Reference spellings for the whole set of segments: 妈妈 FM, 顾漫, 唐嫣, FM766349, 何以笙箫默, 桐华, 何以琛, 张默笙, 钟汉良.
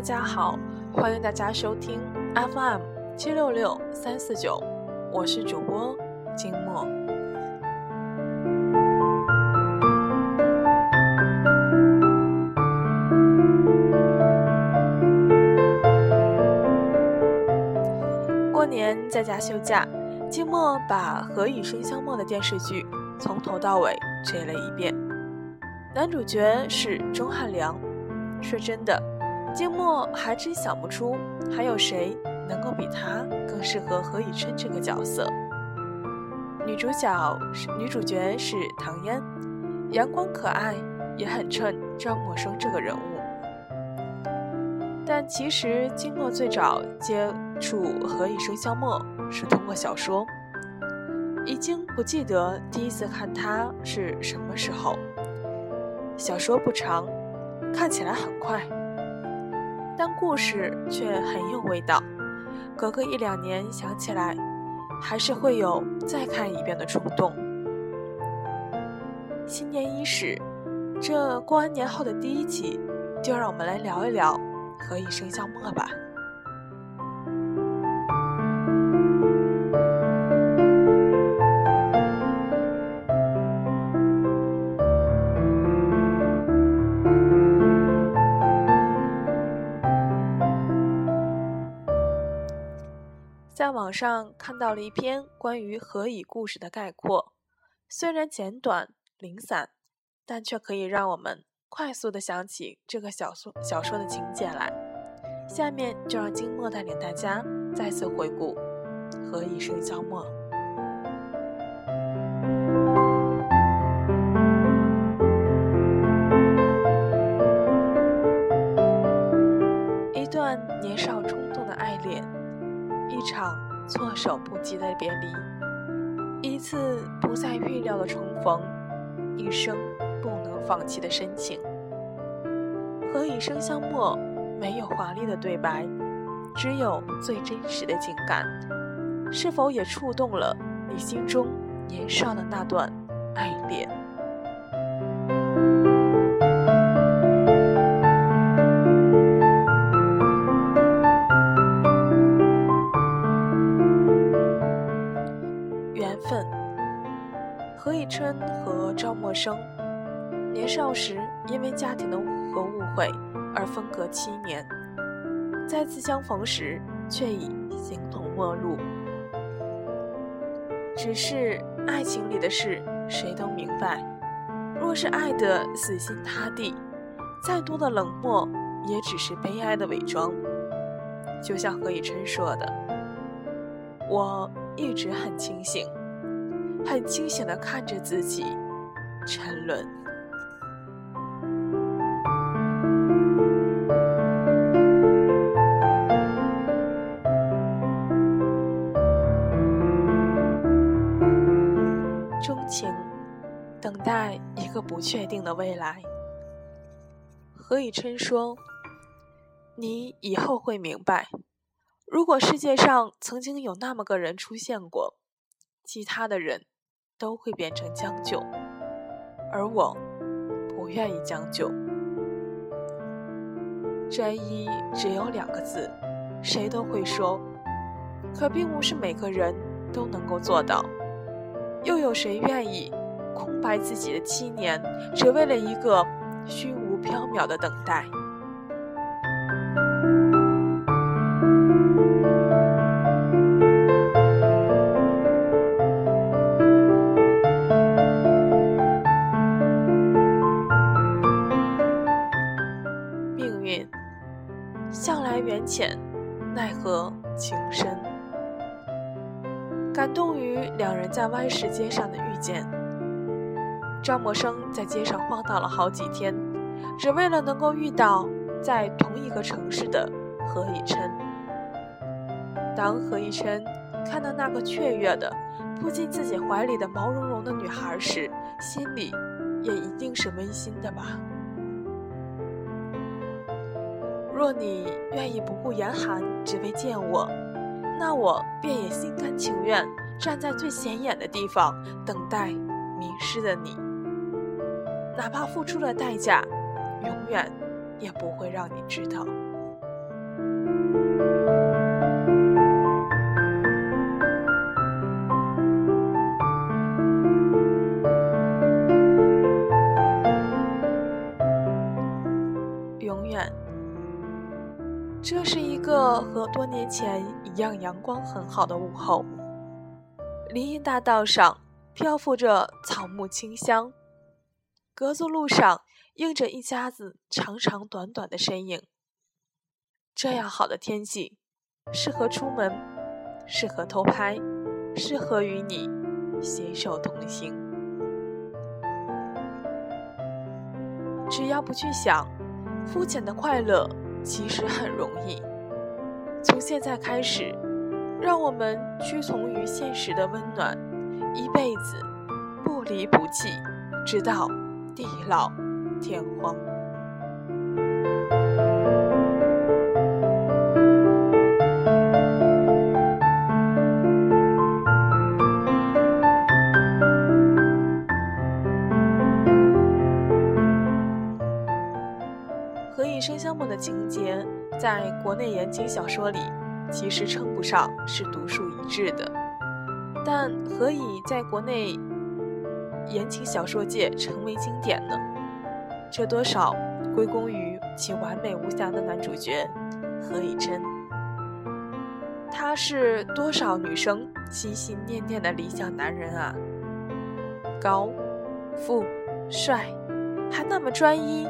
大家好，欢迎大家收听 FM766349，我是主播静默。过年在家休假，静默把《何以笙箫默》的电视剧从头到尾追了一遍。男主角是钟汉良，说真的，静默还真想不出还有谁能够比他更适合何以琛这个角色。女主角是唐嫣，阳光可爱，也很衬张默生这个人物。但其实静默最早接触何以笙箫默是通过小说，已经不记得第一次看他是什么时候。小说不长，看起来很快，但故事却很有味道，隔个1-2年想起来，还是会有再看一遍的冲动。新年伊始，这过完年后的第一集，就让我们来聊一聊何以笙箫默吧。在网上看到了一篇关于何以故事的概括，虽然简短零散，但却可以让我们快速地想起这个小说的情节来。下面就让静默带领大家再次回顾何以笙箫默。一段年少冲动的爱恋，一场措手不及的别离，一次不再预料的重逢，一生不能放弃的深情。何以笙箫默没有华丽的对白，只有最真实的情感，是否也触动了你心中年少的那段爱恋？何以琛和张默生年少时因为家庭的和误会而分隔7年，再次相逢时却已形同陌路。只是爱情里的事谁都明白，若是爱得死心塌地，再多的冷漠也只是悲哀的伪装。就像何以琛说的，我一直很清醒，很清醒地看着自己沉沦。钟情，等待一个不确定的未来。何以琛说，你以后会明白，如果世界上曾经有那么个人出现过，其他的人都会变成将就，而我不愿意将就。专一只有2个字，谁都会说，可并不是每个人都能够做到。又有谁愿意空白自己的7年，只为了一个虚无缥缈的等待？缘浅，奈何情深。感动于2人在歪石街上的遇见。张默生在街上晃荡了好几天，只为了能够遇到在同一个城市的何以琛。当何以琛看到那个雀跃的扑进自己怀里的毛茸茸的女孩时，心里也一定是温馨的吧。若你愿意不顾严寒只为见我，那我便也心甘情愿站在最显眼的地方等待迷失的你，哪怕付出了代价，永远也不会让你知道。和多年前一样阳光很好的午后，林荫大道上漂浮着草木清香，格子路上映着一家子长长短短的身影。这样好的天气，适合出门，适合偷拍，适合与你携手同行。只要不去想，肤浅的快乐其实很容易。从现在开始，让我们屈从于现实的温暖，一辈子不离不弃，直到地老天荒。何以笙箫默的情节，在国内言情小说里其实称不上是独树一帜的，但何以在国内言情小说界成为经典呢？这多少归功于其完美无瑕的男主角何以琛，他是多少女生心心念念的理想男人啊！高、富、帅，还那么专一，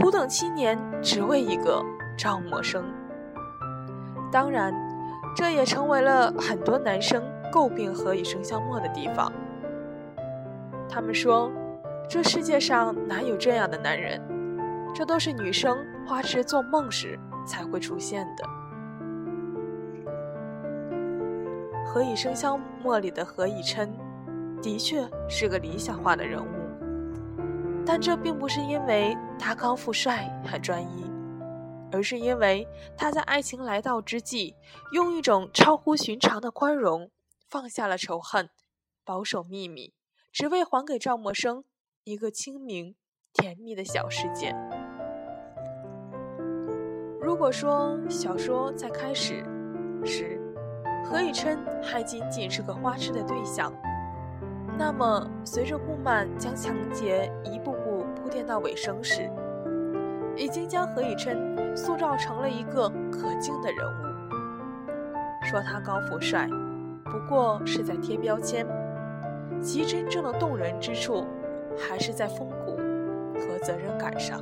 苦等7年只为一个赵默笙。当然，这也成为了很多男生诟病何以笙箫默的地方。他们说，这世界上哪有这样的男人？这都是女生花痴做梦时才会出现的。何以笙箫默里的何以琛，的确是个理想化的人物，但这并不是因为他高富帅很专一，而是因为他在爱情来到之际，用一种超乎寻常的宽容，放下了仇恨，保守秘密，只为还给赵默笙一个清明甜蜜的小世界。如果说小说在开始时，何以琛还仅仅是个花痴的对象，那么随着顾漫将情节一步步铺垫到尾声时，已经将何以琛塑造成了一个可敬的人物。说他高富帅，不过是在贴标签，其真正的动人之处，还是在风骨和责任感上。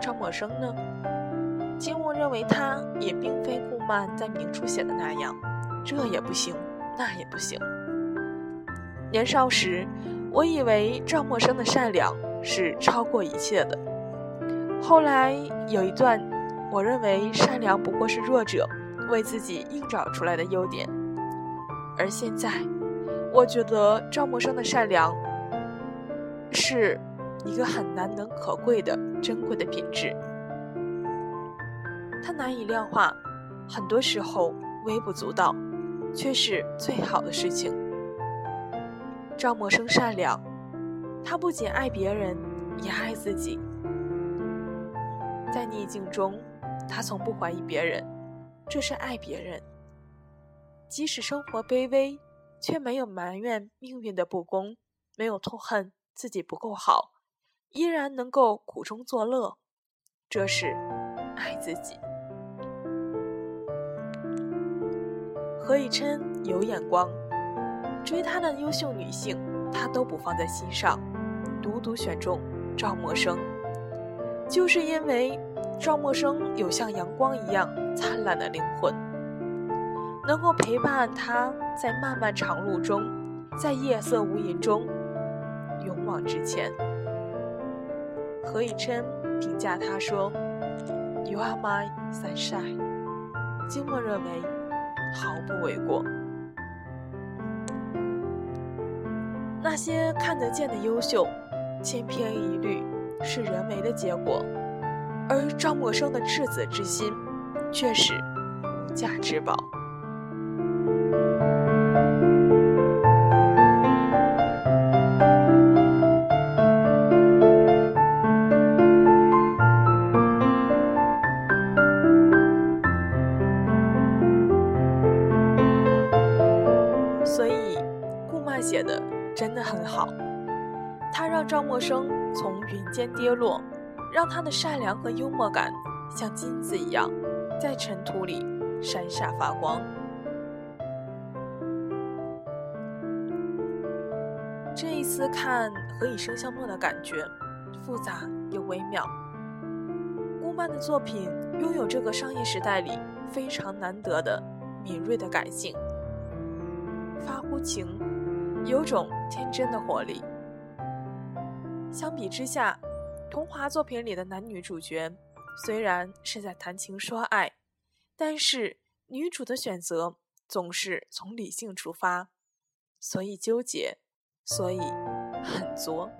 赵默笙呢？金庸认为他也并非顾漫在明初写的那样，这也不行，那也不行。年少时，我以为赵默笙的善良是超过一切的。后来有一段，我认为善良不过是弱者为自己硬找出来的优点。而现在，我觉得赵默笙的善良是一个很难能可贵的珍贵的品质，它难以量化，很多时候微不足道，却是最好的事情。赵默笙善良，他不仅爱别人，也爱自己。在逆境中，他从不怀疑别人，这是爱别人。即使生活卑微，却没有埋怨命运的不公，没有痛恨自己不够好，依然能够苦中作乐，这是爱自己。何以琛有眼光，追他的优秀女性，他都不放在心上，独独选中赵默笙，就是因为赵默笙有像阳光一样灿烂的灵魂，能够陪伴他在漫漫长路中，在夜色无垠中勇往直前。何以琛评价他说 You are my sunshine， 金默认为毫不为过。那些看得见的优秀，千篇一律，是人为的结果，而赵默笙的赤子之心却是无价之宝。让赵默笙从云间跌落，让他的善良和幽默感像金子一样在尘土里闪闪发光。这一次看《何以笙箫默》的感觉复杂又微妙，顾漫的作品拥有这个商业时代里非常难得的敏锐的感性，发乎情，有种天真的活力。相比之下，桐华作品里的男女主角虽然是在谈情说爱，但是女主的选择总是从理性出发，所以纠结，所以很作。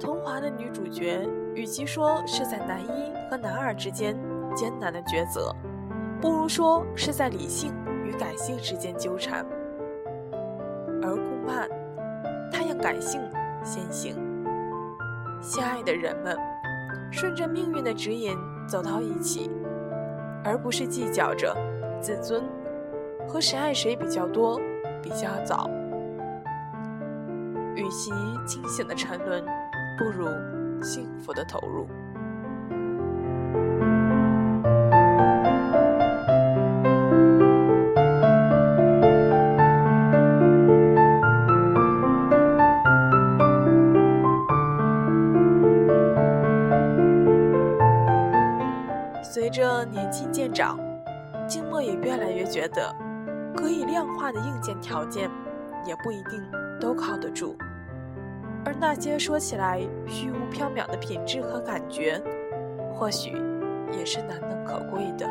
桐华的女主角与其说是在男一和男二之间艰难的抉择，不如说是在理性与感性之间纠缠。而顾漫，他用感性先行，相爱的人们顺着命运的指引走到一起，而不是计较着自尊和谁爱谁比较多比较早。与其清醒的沉沦，不如幸福的投入。随着年纪渐长，静默也越来越觉得可以量化的硬件条件也不一定都靠得住，而那些说起来虚无缥缈的品质和感觉，或许也是难能可贵的。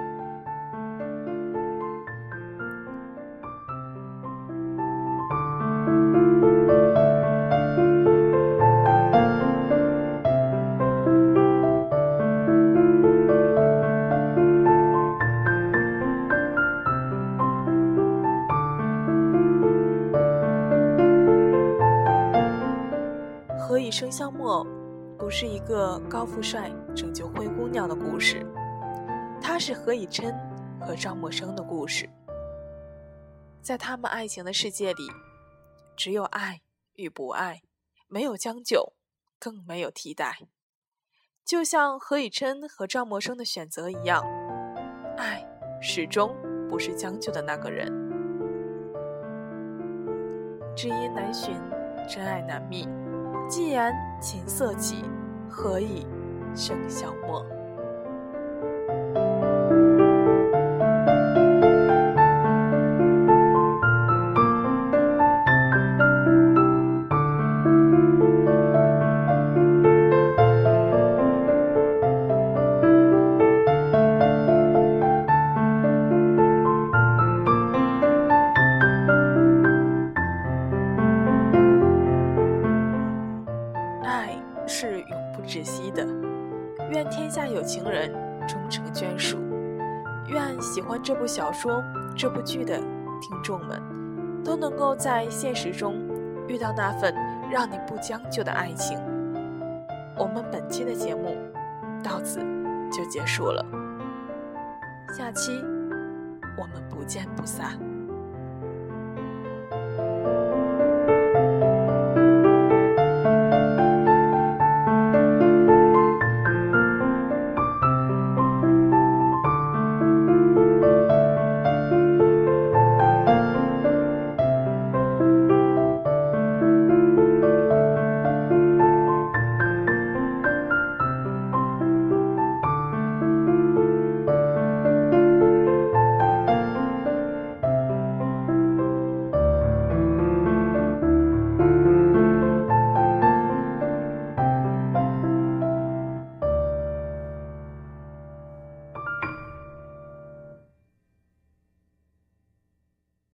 何以笙箫默不是一个高富帅拯救灰姑娘的故事，它是何以琛和赵默笙的故事。在他们爱情的世界里，只有爱与不爱，没有将就，更没有替代。就像何以琛和赵默笙的选择一样，爱始终不是将就的那个人。知音难寻，真爱难觅，既然琴瑟起，何以笙箫默。是永不止息的，愿天下有情人终成眷属，愿喜欢这部小说这部剧的听众们都能够在现实中遇到那份让你不将就的爱情。我们本期的节目到此就结束了，下期我们不见不散。